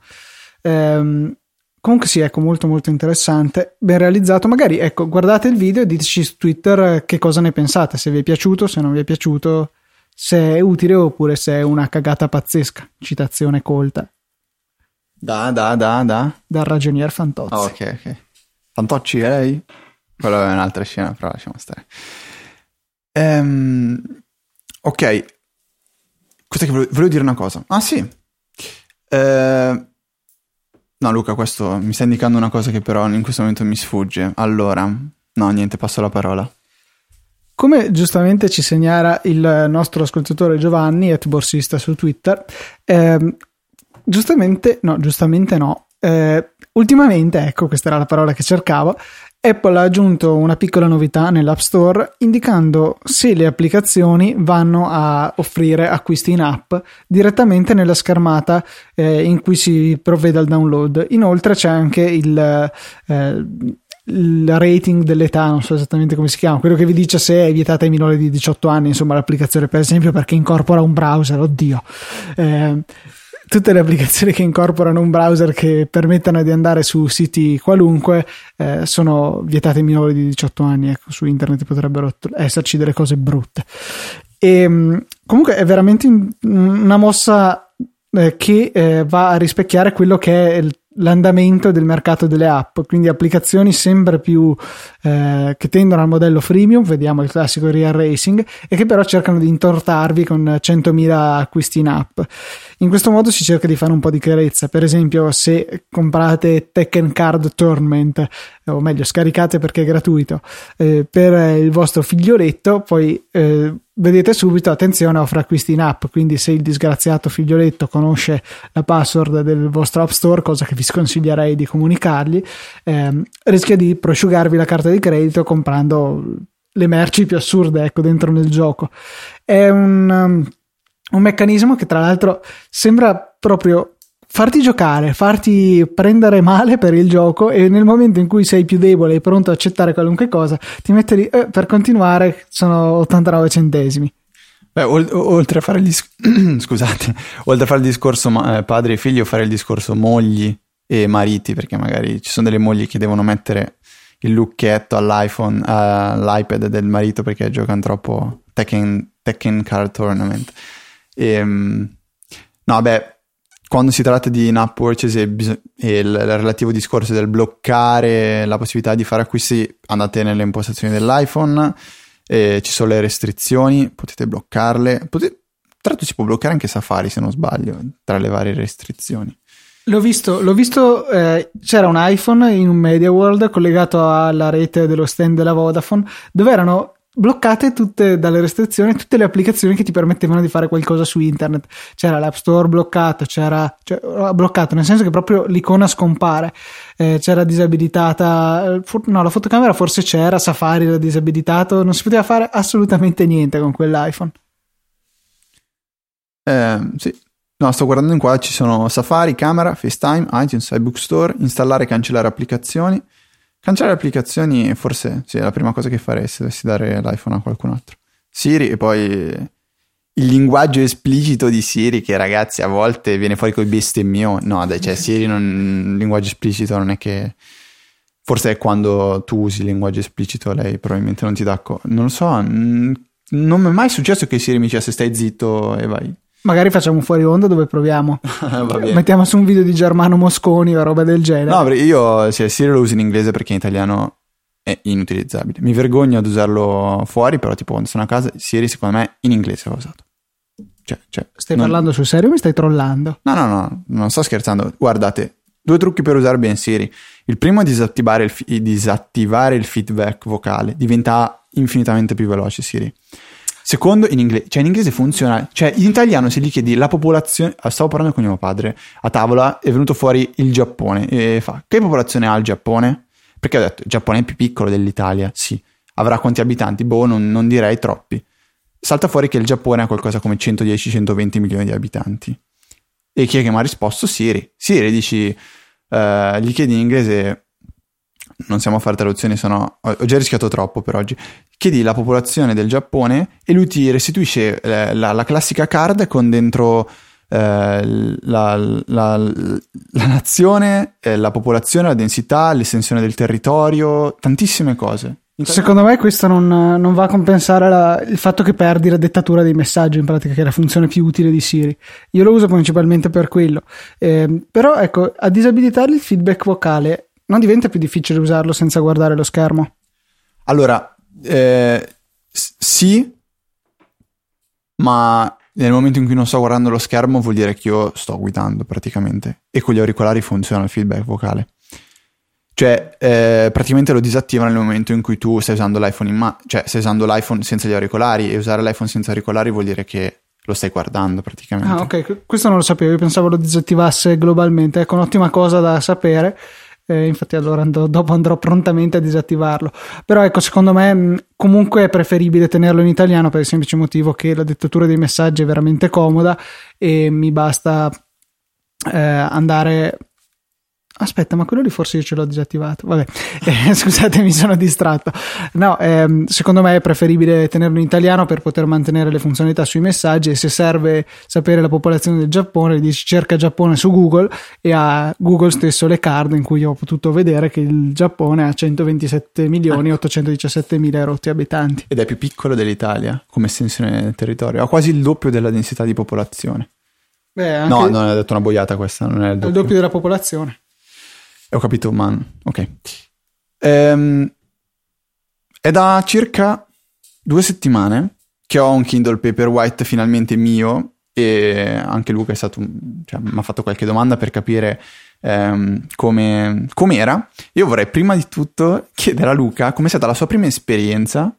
Ehm, comunque sì, ecco, molto molto interessante, ben realizzato. Magari ecco, guardate il video e diteci su Twitter che cosa ne pensate, se vi è piaciuto, se non vi è piaciuto, se è utile oppure se è una cagata pazzesca. Citazione colta da da da da dal ragionier Fantozzi. Oh, ok ok Fantocci è lei? Quella è un'altra scena, però lasciamo stare. Um, ok, cosa che volevo, volevo dire una cosa. Ah sì, uh, no Luca, questo mi sta indicando una cosa che però in questo momento mi sfugge. Allora, no niente, passo la parola. Come giustamente ci segnala il nostro ascoltatore Giovanni, at borsista su Twitter, eh, giustamente no, giustamente no. Eh, ultimamente, ecco, questa era la parola che cercavo, Apple ha aggiunto una piccola novità nell'App Store indicando se le applicazioni vanno a offrire acquisti in app direttamente nella schermata eh, in cui si provvede al download. Inoltre c'è anche il, eh, il rating dell'età, non so esattamente come si chiama, quello che vi dice se è vietata ai minori di diciotto anni, insomma l'applicazione per esempio, perché incorpora un browser, oddio. Eh, Tutte le applicazioni che incorporano un browser che permettano di andare su siti qualunque eh, sono vietate ai minori di diciotto anni. Ecco, su internet potrebbero esserci delle cose brutte. E, comunque è veramente una mossa eh, che eh, va a rispecchiare quello che è il, l'andamento del mercato delle app, quindi applicazioni sempre più eh, che tendono al modello freemium, vediamo il classico Real Racing, e che però cercano di intortarvi con centomila acquisti in app. In questo modo si cerca di fare un po' di chiarezza. Per esempio, se comprate Tekken Card Tournament, o meglio scaricate perché è gratuito, eh, per il vostro figlioletto, poi eh, vedete subito, attenzione, offre acquisti in app, quindi se il disgraziato figlioletto conosce la password del vostro App Store, cosa che vi sconsiglierei di comunicargli, eh, rischia di prosciugarvi la carta di credito comprando le merci più assurde, ecco, dentro nel gioco. È un... Um, un meccanismo che tra l'altro sembra proprio farti giocare, farti prendere male per il gioco, e nel momento in cui sei più debole e pronto ad accettare qualunque cosa ti metti lì, eh, per continuare sono ottantanove centesimi. Beh, o- oltre a fare il dis- scusate, oltre a fare il discorso ma- eh, padre e figlio, fare il discorso mogli e mariti, perché magari ci sono delle mogli che devono mettere il lucchetto all'iPhone, all'iPad del marito perché giocano troppo Tekken, Tekken Card Tournament. E, no, beh, quando si tratta di in-app purchase e, bis- e il, il relativo discorso del bloccare la possibilità di fare acquisti, andate nelle impostazioni dell'iPhone, eh, ci sono le restrizioni, potete bloccarle. Potete, tra l'altro si può bloccare anche Safari se non sbaglio, tra le varie restrizioni. L'ho visto, l'ho visto eh, c'era un iPhone in un Media World collegato alla rete dello stand della Vodafone, dove erano bloccate tutte dalle restrizioni tutte le applicazioni che ti permettevano di fare qualcosa su internet. C'era l'App Store bloccato, c'era cioè, bloccato nel senso che proprio l'icona scompare, eh, c'era disabilitata no la fotocamera, forse c'era Safari era disabilitato, non si poteva fare assolutamente niente con quell'iPhone. Eh, sì no sto guardando in qua, ci sono Safari, camera, FaceTime, iTunes, iBook Store, installare e cancellare applicazioni. Cancellare applicazioni forse sì, è la prima cosa che farei se dovessi dare l'iPhone a qualcun altro. Siri, e poi il linguaggio esplicito di Siri, che ragazzi a volte viene fuori col bestemmio. No dai, cioè Siri non, il linguaggio esplicito non è che... Forse è quando tu usi il linguaggio esplicito lei probabilmente non ti dà... Co- non lo so, n- non mi è mai successo che Siri mi dicesse stai zitto e vai. Magari facciamo un fuori onda dove proviamo. Va bene. Mettiamo su un video di Germano Mosconi o roba del genere. No, perché io cioè, Siri lo uso in inglese perché in italiano è inutilizzabile. Mi vergogno ad usarlo fuori, però tipo quando sono a casa Siri secondo me in inglese l'ho usato. Cioè, cioè, stai non... parlando sul serio o mi stai trollando? No, no, no, non sto scherzando. Guardate, due trucchi per usare bene Siri. Il primo è disattivare il, fi- disattivare il feedback vocale. Diventa infinitamente più veloce Siri. Secondo, in inglese, cioè in inglese funziona, cioè in italiano se gli chiedi la popolazione, stavo parlando con mio padre, a tavola è venuto fuori il Giappone e fa, che popolazione ha il Giappone? Perché ho detto, il Giappone è più piccolo dell'Italia, sì, avrà quanti abitanti? Boh, non, non direi troppi. Salta fuori che il Giappone ha qualcosa come centodieci centoventi milioni di abitanti. E chi è che mi ha risposto? Siri. Siri, dici, uh, gli chiedi in inglese... Non siamo a fare traduzioni, sennò ho già rischiato troppo per oggi. Chiedi la popolazione del Giappone e lui ti restituisce la, la, la classica card con dentro eh, la, la, la nazione, eh, la popolazione, la densità, l'estensione del territorio, tantissime cose. Secondo me questo non, non va a compensare la, il fatto che perdi la dettatura dei messaggi, in pratica, che è la funzione più utile di Siri. Io lo uso principalmente per quello. Eh, però ecco, a disabilitare il feedback vocale non diventa più difficile usarlo senza guardare lo schermo? Allora, eh, sì, ma nel momento in cui non sto guardando lo schermo vuol dire che io sto guidando praticamente, e con gli auricolari funziona il feedback vocale. Cioè, eh, praticamente lo disattiva nel momento in cui tu stai usando l'iPhone in ma- cioè stai usando l'iPhone senza gli auricolari, e usare l'iPhone senza auricolari vuol dire che lo stai guardando praticamente. Ah, ok, questo non lo sapevo, io pensavo lo disattivasse globalmente. Ecco, un'ottima cosa da sapere. Eh, infatti allora andrò, dopo andrò prontamente a disattivarlo, però ecco secondo me mh, comunque è preferibile tenerlo in italiano per il semplice motivo che la dettatura dei messaggi è veramente comoda e mi basta eh, andare aspetta ma quello lì forse io ce l'ho disattivato vabbè eh, scusate mi sono distratto no ehm, secondo me è preferibile tenerlo in italiano per poter mantenere le funzionalità sui messaggi, e se serve sapere la popolazione del Giappone dici cerca Giappone su Google, e ha Google stesso le card in cui ho potuto vedere che il Giappone ha centoventisette milioni ottocentodiciassette mila e rotti abitanti, ed è più piccolo dell'Italia come estensione del territorio, ha quasi il doppio della densità di popolazione. Beh, anche no non ho detto una boiata, questa non è il doppio, il doppio della popolazione. Ho capito, ma ok. Ehm, è da circa due settimane che ho un Kindle Paperwhite finalmente mio, e anche Luca è stato, cioè, mi ha fatto qualche domanda per capire ehm, come com'era. Io vorrei prima di tutto chiedere a Luca com'è stata la sua prima esperienza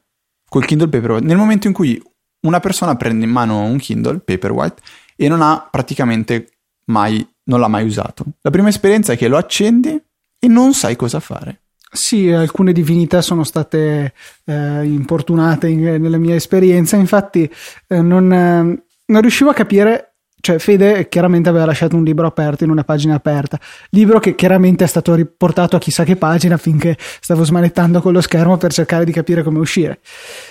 col Kindle Paperwhite, nel momento in cui una persona prende in mano un Kindle Paperwhite e non ha praticamente mai... non l'ha mai usato. La prima esperienza è che lo accendi e non sai cosa fare. Sì, alcune divinità sono state eh, importunate in, nella mia esperienza, infatti eh, non, eh, non riuscivo a capire, cioè Fede chiaramente aveva lasciato un libro aperto in una pagina aperta, libro che chiaramente è stato riportato a chissà che pagina finché stavo smanettando con lo schermo per cercare di capire come uscire.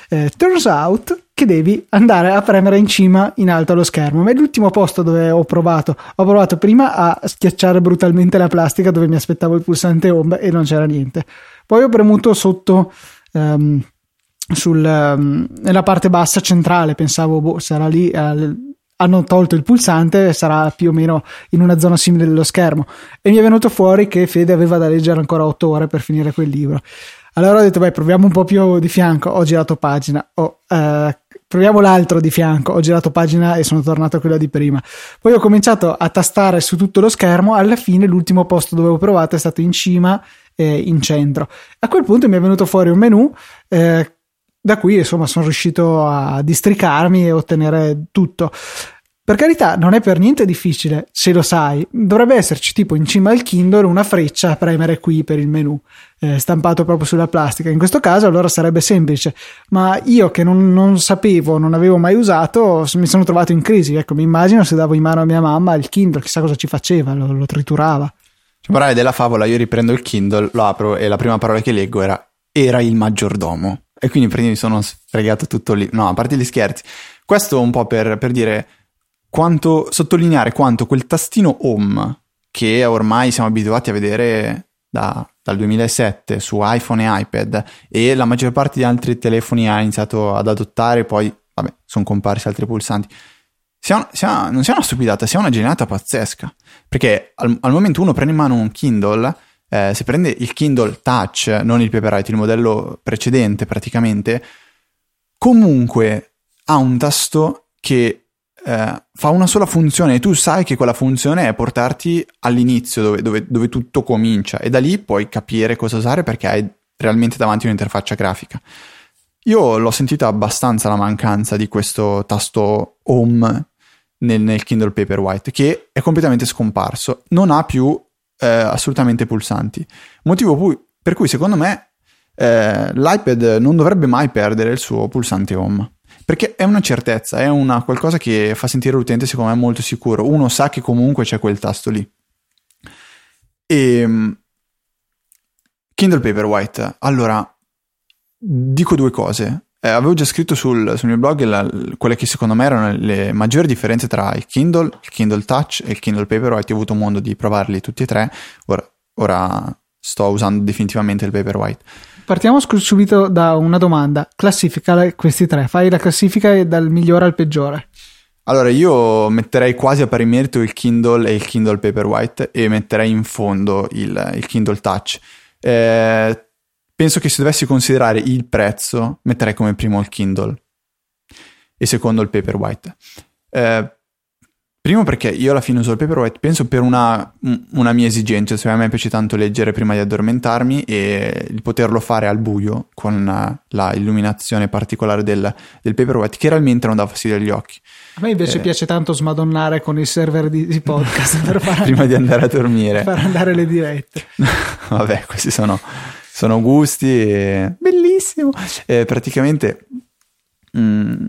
Eh, turns out che devi andare a premere in cima in alto allo schermo, ma è l'ultimo posto dove ho provato ho provato prima a schiacciare brutalmente la plastica dove mi aspettavo il pulsante home e non c'era niente, poi ho premuto sotto um, sul, um, nella parte bassa centrale, pensavo boh, sarà lì al, hanno tolto il pulsante, sarà più o meno in una zona simile dello schermo, e mi è venuto fuori che Fede aveva da leggere ancora otto ore per finire quel libro. Allora ho detto, beh, proviamo un po' più di fianco, ho girato pagina, ho, eh, proviamo l'altro di fianco, ho girato pagina e sono tornato a quella di prima. Poi ho cominciato a tastare su tutto lo schermo, alla fine l'ultimo posto dove ho provato è stato in cima, eh, in centro. A quel punto mi è venuto fuori un menu, eh, da cui insomma sono riuscito a districarmi e ottenere tutto. Per carità, non è per niente difficile, se lo sai. Dovrebbe esserci tipo in cima al Kindle una freccia a premere qui per il menu, eh, stampato proprio sulla plastica. In questo caso allora sarebbe semplice, ma io che non, non sapevo, non avevo mai usato, mi sono trovato in crisi. Ecco, mi immagino se davo in mano a mia mamma il Kindle, chissà cosa ci faceva, lo, lo triturava. Cioè, morale della favola, io riprendo il Kindle, lo apro e la prima parola che leggo era «era il maggiordomo». E quindi mi sono sfregato tutto lì. No, a parte gli scherzi. Questo un po' per, per dire... Quanto, sottolineare quanto quel tastino home, che ormai siamo abituati a vedere da, dal duemilasette su iPhone e iPad, e la maggior parte di altri telefoni ha iniziato ad adottare, poi vabbè, sono comparsi altri pulsanti, sia, sia, non sia una stupidata, sia una geniata pazzesca, perché al, al momento uno prende in mano un Kindle, eh, se prende il Kindle Touch, non il Paperwhite, il modello precedente praticamente, comunque ha un tasto che Uh, fa una sola funzione, e tu sai che quella funzione è portarti all'inizio dove, dove, dove tutto comincia, e da lì puoi capire cosa usare perché hai realmente davanti un'interfaccia grafica. Io l'ho sentita abbastanza la mancanza di questo tasto home nel, nel Kindle Paperwhite, che è completamente scomparso, non ha più uh, assolutamente pulsanti, motivo pu- per cui secondo me uh, l'iPad non dovrebbe mai perdere il suo pulsante home, perché è una certezza, è una qualcosa che fa sentire l'utente secondo me molto sicuro. Uno sa che comunque c'è quel tasto lì. E Kindle Paperwhite, allora dico due cose. Eh, avevo già scritto sul, sul mio blog la, quelle che secondo me erano le maggiori differenze tra il Kindle, il Kindle Touch e il Kindle Paperwhite. Io ho avuto modo di provarli tutti e tre, ora, ora sto usando definitivamente il Paperwhite. Partiamo scu- subito da una domanda. Classifica questi tre. Fai la classifica dal migliore al peggiore. Allora, io metterei quasi a pari merito il Kindle e il Kindle Paperwhite, e metterei in fondo il, il Kindle Touch. Eh, penso che se dovessi considerare il prezzo, metterei come primo il Kindle e secondo il Paperwhite. Eh, primo perché io alla fine uso il Paperwhite, penso per una, una mia esigenza, cioè a me piace tanto leggere prima di addormentarmi, e il poterlo fare al buio con la illuminazione particolare del, del Paperwhite, che realmente non dà fastidio agli occhi. A me invece eh. piace tanto smadonnare con il server di, di podcast per far prima di andare a dormire, per andare le dirette. Vabbè, questi sono, sono gusti e... bellissimo. Eh, praticamente mh,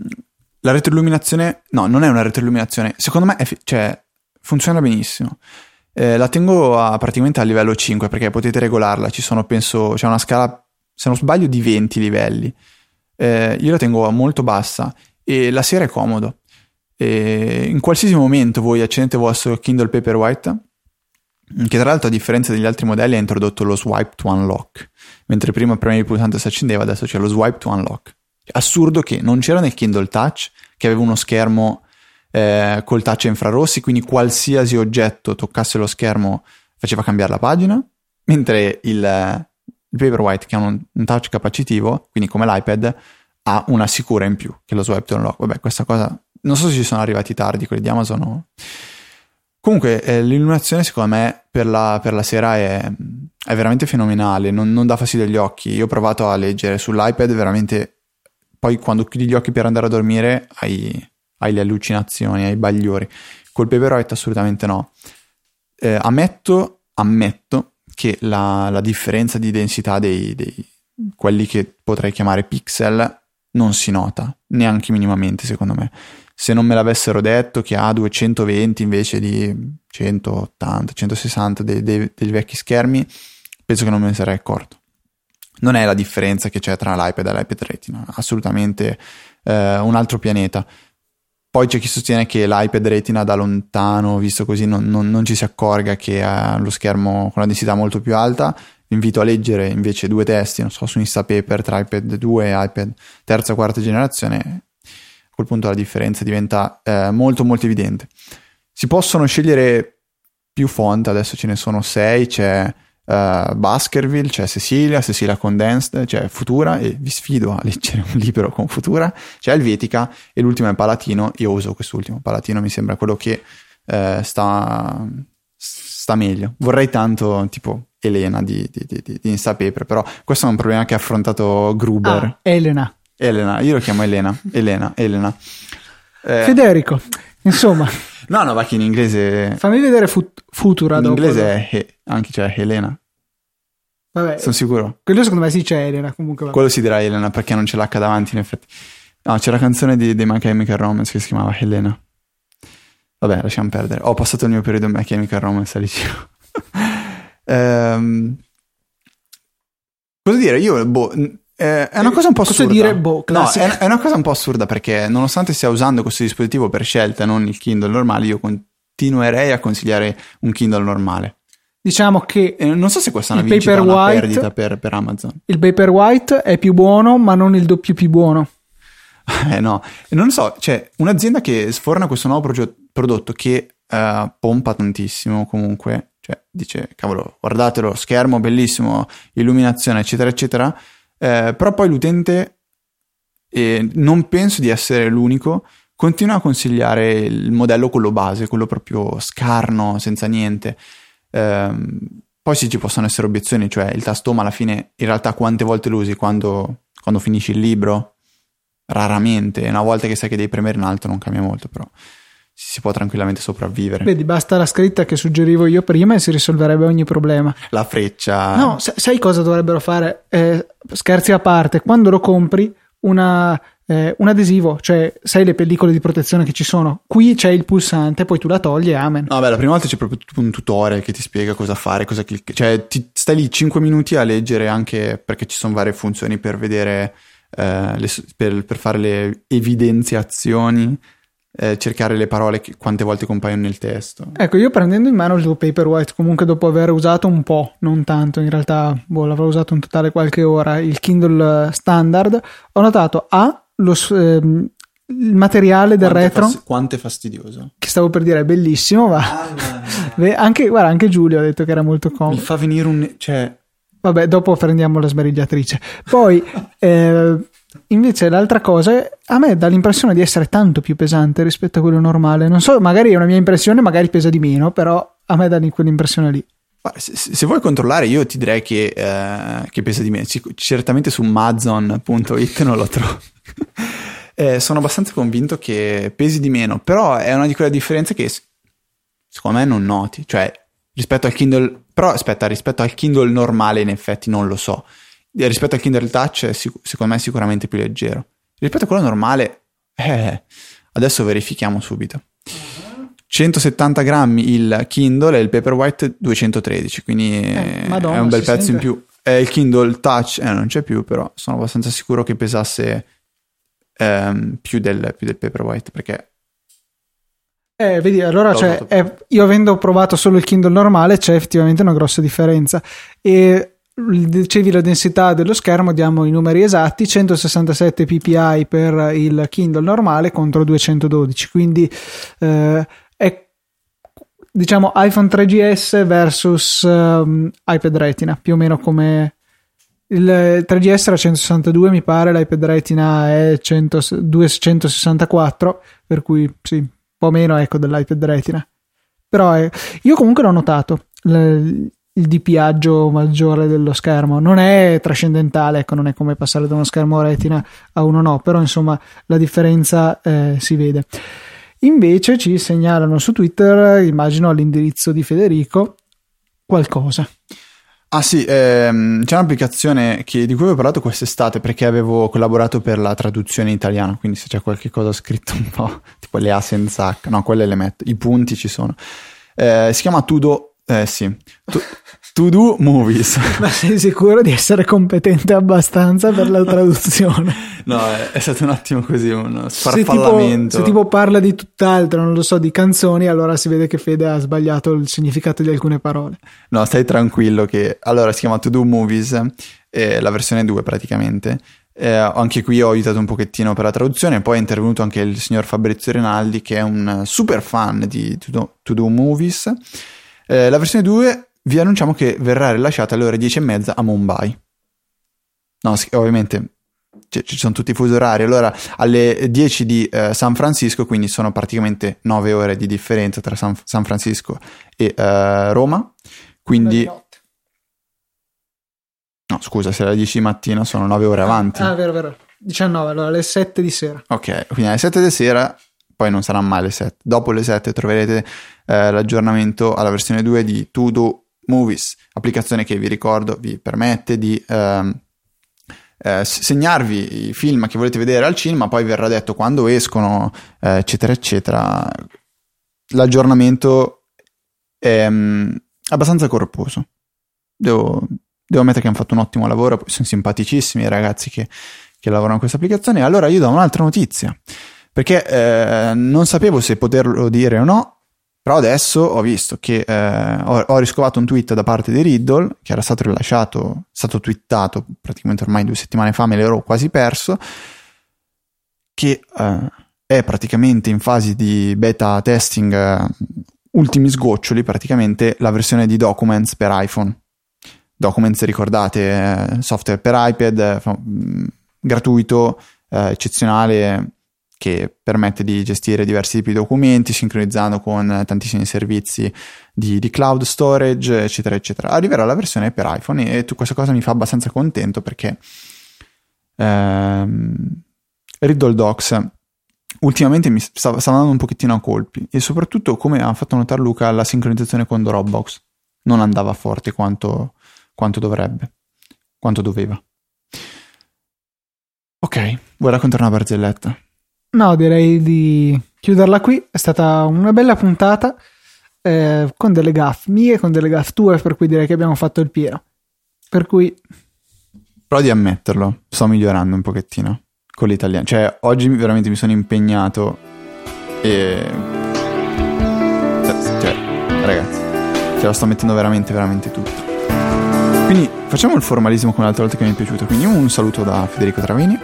la retroilluminazione, no, non è una retroilluminazione, secondo me è fi- cioè, funziona benissimo. Eh, la tengo a, praticamente a livello cinque, perché potete regolarla, ci sono, penso, c'è una scala, se non sbaglio, di venti livelli. Eh, io la tengo molto bassa, e la sera è comodo. Eh, in qualsiasi momento voi accendete il vostro Kindle Paperwhite, che tra l'altro a differenza degli altri modelli ha introdotto lo swipe to unlock, mentre prima premevi il pulsante si accendeva, adesso c'è lo swipe to unlock. Assurdo che non c'era nel Kindle Touch, che aveva uno schermo eh, col touch infrarossi, quindi qualsiasi oggetto toccasse lo schermo faceva cambiare la pagina, mentre il, il Paperwhite, che ha un, un touch capacitivo, quindi come l'iPad, ha una sicura in più che lo swipe to unlock. Vabbè, questa cosa non so se ci sono arrivati tardi quelli di Amazon o... Comunque eh, l'illuminazione secondo me per la, per la sera è, è veramente fenomenale, non, non dà fastidio agli occhi. Io ho provato a leggere sull'iPad, veramente... Poi quando chiudi gli occhi per andare a dormire hai, hai le allucinazioni, hai i bagliori. Col Paperwhite assolutamente no. Eh, ammetto, ammetto che la, la differenza di densità dei, dei quelli che potrei chiamare pixel non si nota, neanche minimamente secondo me. Se non me l'avessero detto che ha duecentoventi invece di centottanta centosessanta dei, dei, dei vecchi schermi, penso che non me ne sarei accorto. Non è la differenza che c'è tra l'iPad e l'iPad Retina, assolutamente eh, un altro pianeta. Poi c'è chi sostiene che l'iPad Retina da lontano, visto così, non, non, non ci si accorga che ha lo schermo con una densità molto più alta. Vi invito a leggere invece due testi, non so, su Instapaper, tra iPad due e iPad terza o quarta generazione, a quel punto la differenza diventa eh, molto molto evidente. Si possono scegliere più font, adesso ce ne sono sei, c'è uh, Baskerville, c'è Cecilia, Cecilia Condensed, c'è Futura, e vi sfido a leggere un libro con Futura, c'è Helvetica e l'ultimo è Palatino. Io uso quest'ultimo, Palatino mi sembra quello che eh, sta, sta meglio. Vorrei tanto tipo Elena di, di, di, di Instapaper, però questo è un problema che ha affrontato Gruber. Ah, Elena. Elena, io lo chiamo Elena, Elena, Elena. Eh, Federico, insomma... No, no, va che in inglese... Fammi vedere fut- Futura in dopo. In inglese è he, anche c'è cioè Elena. Vabbè. Sono sicuro. Quello secondo me sì c'è Elena, comunque. Vabbè. Quello si dirà Elena perché non c'è l'H davanti, in effetti. No, c'è la canzone di, di My Chemical Romance che si chiamava Elena. Vabbè, lasciamo perdere. Ho passato il mio periodo in My Chemical Romance al liceo. ehm... Cosa dire? Io, boh... Eh, è una cosa un po' assurda. Posso dire, boh, no, è, è una cosa un po' assurda perché nonostante stia usando questo dispositivo per scelta, non il Kindle normale, io continuerei a consigliare un Kindle normale. Diciamo che eh, non so se questa è una vincita o una perdita per, per Amazon. Il Paperwhite è più buono, ma non il doppio più buono. Eh no, non so, cioè un'azienda che sforna questo nuovo proget- prodotto che eh, pompa tantissimo comunque, cioè dice cavolo, guardatelo, schermo bellissimo, illuminazione, eccetera, eccetera. Eh, però poi l'utente, eh, non penso di essere l'unico, continua a consigliare il modello quello base, quello proprio scarno, senza niente. Eh, poi sì, ci possono essere obiezioni, cioè il tasto home alla fine in realtà quante volte lo usi? Quando, quando finisci il libro? Raramente, una volta che sai che devi premere in alto non cambia molto, però si può tranquillamente sopravvivere. Vedi, basta la scritta che suggerivo io prima e si risolverebbe ogni problema. La freccia. No, sai cosa dovrebbero fare? Eh, scherzi a parte, quando lo compri una, eh, un adesivo, cioè sai le pellicole di protezione che ci sono? Qui c'è il pulsante, poi tu la togli e amen. No, beh, la prima volta c'è proprio un tutorial che ti spiega cosa fare, cosa cliccare. Cioè ti stai lì cinque minuti a leggere, anche perché ci sono varie funzioni per vedere, eh, le, per, per fare le evidenziazioni. Eh, cercare le parole che, quante volte compaiono nel testo. Ecco, io prendendo in mano il tuo Paperwhite, comunque dopo aver usato un po', non tanto in realtà, boh, l'avrò usato in totale qualche ora, il Kindle standard, ho notato A, lo, ehm, il materiale del quante retro fas- quanto è fastidioso, che stavo per dire è bellissimo, va. Ah, no, no. Anche, guarda, anche Giulio ha detto che era molto comodo, mi fa venire un... cioè... vabbè, dopo prendiamo la smerigliatrice poi. eh, Invece l'altra cosa, a me dà l'impressione di essere tanto più pesante rispetto a quello normale. Non so, magari è una mia impressione, magari pesa di meno, però a me dà quell'impressione lì. Se, se vuoi controllare, io ti direi che, eh, che pesa di meno. C- certamente su Amazon punto it non lo trovo. eh, sono abbastanza convinto che pesi di meno, però è una di quelle differenze che secondo me non noti. Cioè, rispetto al Kindle... Però aspetta, rispetto al Kindle normale in effetti non lo so. Rispetto al Kindle Touch secondo me è sicuramente più leggero. Rispetto a quello normale, eh, adesso verifichiamo subito. centosettanta grammi il Kindle e il Paperwhite duecentotredici, quindi eh, Madonna, è un bel pezzo sente. In più. Eh, il Kindle Touch eh, non c'è più, però sono abbastanza sicuro che pesasse ehm, più, del, più del Paperwhite, perché... Eh, vedi, allora cioè, eh, io avendo provato solo il Kindle normale c'è effettivamente una grossa differenza. E... dicevi la densità dello schermo, diamo i numeri esatti: centosessantasette ppi per il Kindle normale contro duecentododici, quindi eh, è diciamo iPhone tre G S versus um, iPad Retina, più o meno come il tre G S era centosessantadue mi pare, l'iPad Retina è centosessantaquattro, per cui sì, un po' meno ecco dell'iPad Retina, però eh, io comunque l'ho notato l- il dpiaggio maggiore dello schermo non è trascendentale, ecco, non è come passare da uno schermo retina a uno no, però insomma la differenza eh, si vede. Invece ci segnalano su Twitter, immagino all'indirizzo di Federico, qualcosa. Ah sì, ehm, c'è un'applicazione che, di cui ho parlato quest'estate perché avevo collaborato per la traduzione italiana, quindi se c'è qualche cosa scritto un po' tipo le A senza H, no quelle le metto, i punti ci sono, eh, si chiama To Do Eh sì, to, to do movies. Ma sei sicuro di essere competente abbastanza per la traduzione? No, è, è stato un attimo così, uno sfarfallamento. Se tipo, se tipo parla di tutt'altro, non lo so, di canzoni, allora si vede che Fede ha sbagliato il significato di alcune parole. No, stai tranquillo che... Allora, si chiama To Do Movies, eh, la versione due praticamente, Eh, anche qui ho aiutato un pochettino per la traduzione. Poi è intervenuto anche il signor Fabrizio Rinaldi, che è un super fan di To Do, To Do Movies. Eh, la versione due vi annunciamo che verrà rilasciata alle ore dieci e mezza a Mumbai. No, ovviamente c- ci sono tutti i fusi orari. Allora alle dieci di eh, San Francisco, quindi sono praticamente nove ore di differenza tra San, San Francisco e eh, Roma. Quindi no, scusa, se alle dieci di mattina sono nove ore avanti. Ah, vero, vero. diciannove, allora alle sette di sera. Ok, quindi alle sette di sera, poi non sarà mai le sette. Dopo le sette troverete eh, l'aggiornamento alla versione due di To Do Movies, applicazione che vi ricordo vi permette di eh, eh, segnarvi i film che volete vedere al cinema, poi verrà detto quando escono, eh, eccetera, eccetera. L'aggiornamento è mh, abbastanza corposo. Devo... Devo ammettere che hanno fatto un ottimo lavoro, sono simpaticissimi i ragazzi che, che lavorano in questa applicazione. Allora io do un'altra notizia, perché eh, non sapevo se poterlo dire o no, però adesso ho visto che eh, ho, ho riscovato un tweet da parte di Riddle, che era stato rilasciato, stato twittato praticamente ormai due settimane fa, me l'ero quasi perso, che eh, è praticamente in fase di beta testing, eh, ultimi sgoccioli praticamente, la versione di Documents per iPhone. Documents, ricordate, software per iPad, gratuito, eh, eccezionale, che permette di gestire diversi tipi di documenti, sincronizzando con tantissimi servizi di, di cloud storage, eccetera, eccetera. Arriverà la versione per iPhone e, e questa cosa mi fa abbastanza contento, perché ehm, Riddle Docs ultimamente mi sta, sta dando un pochettino a colpi, e soprattutto, come ha fatto notare Luca, la sincronizzazione con Dropbox non andava forte quanto... quanto dovrebbe, quanto doveva. Ok, vuoi raccontare una barzelletta? No, direi di chiuderla qui. È stata una bella puntata, eh, con delle gaffe mie, con delle gaffe tue, per cui direi che abbiamo fatto il pieno. Per cui provo di ammetterlo, sto migliorando un pochettino con l'italiano, cioè oggi veramente mi sono impegnato e cioè, ragazzi, ce la sto mettendo veramente veramente tutto. Quindi facciamo il formalismo come l'altra volta, che mi è piaciuto. Quindi un saluto da Federico Travini,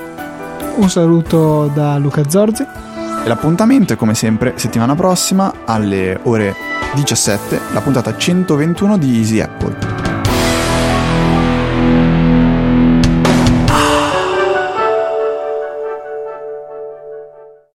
un saluto da Luca Zorzi, e l'appuntamento è come sempre settimana prossima alle ore diciassette, la puntata centoventuno di Easy Apple.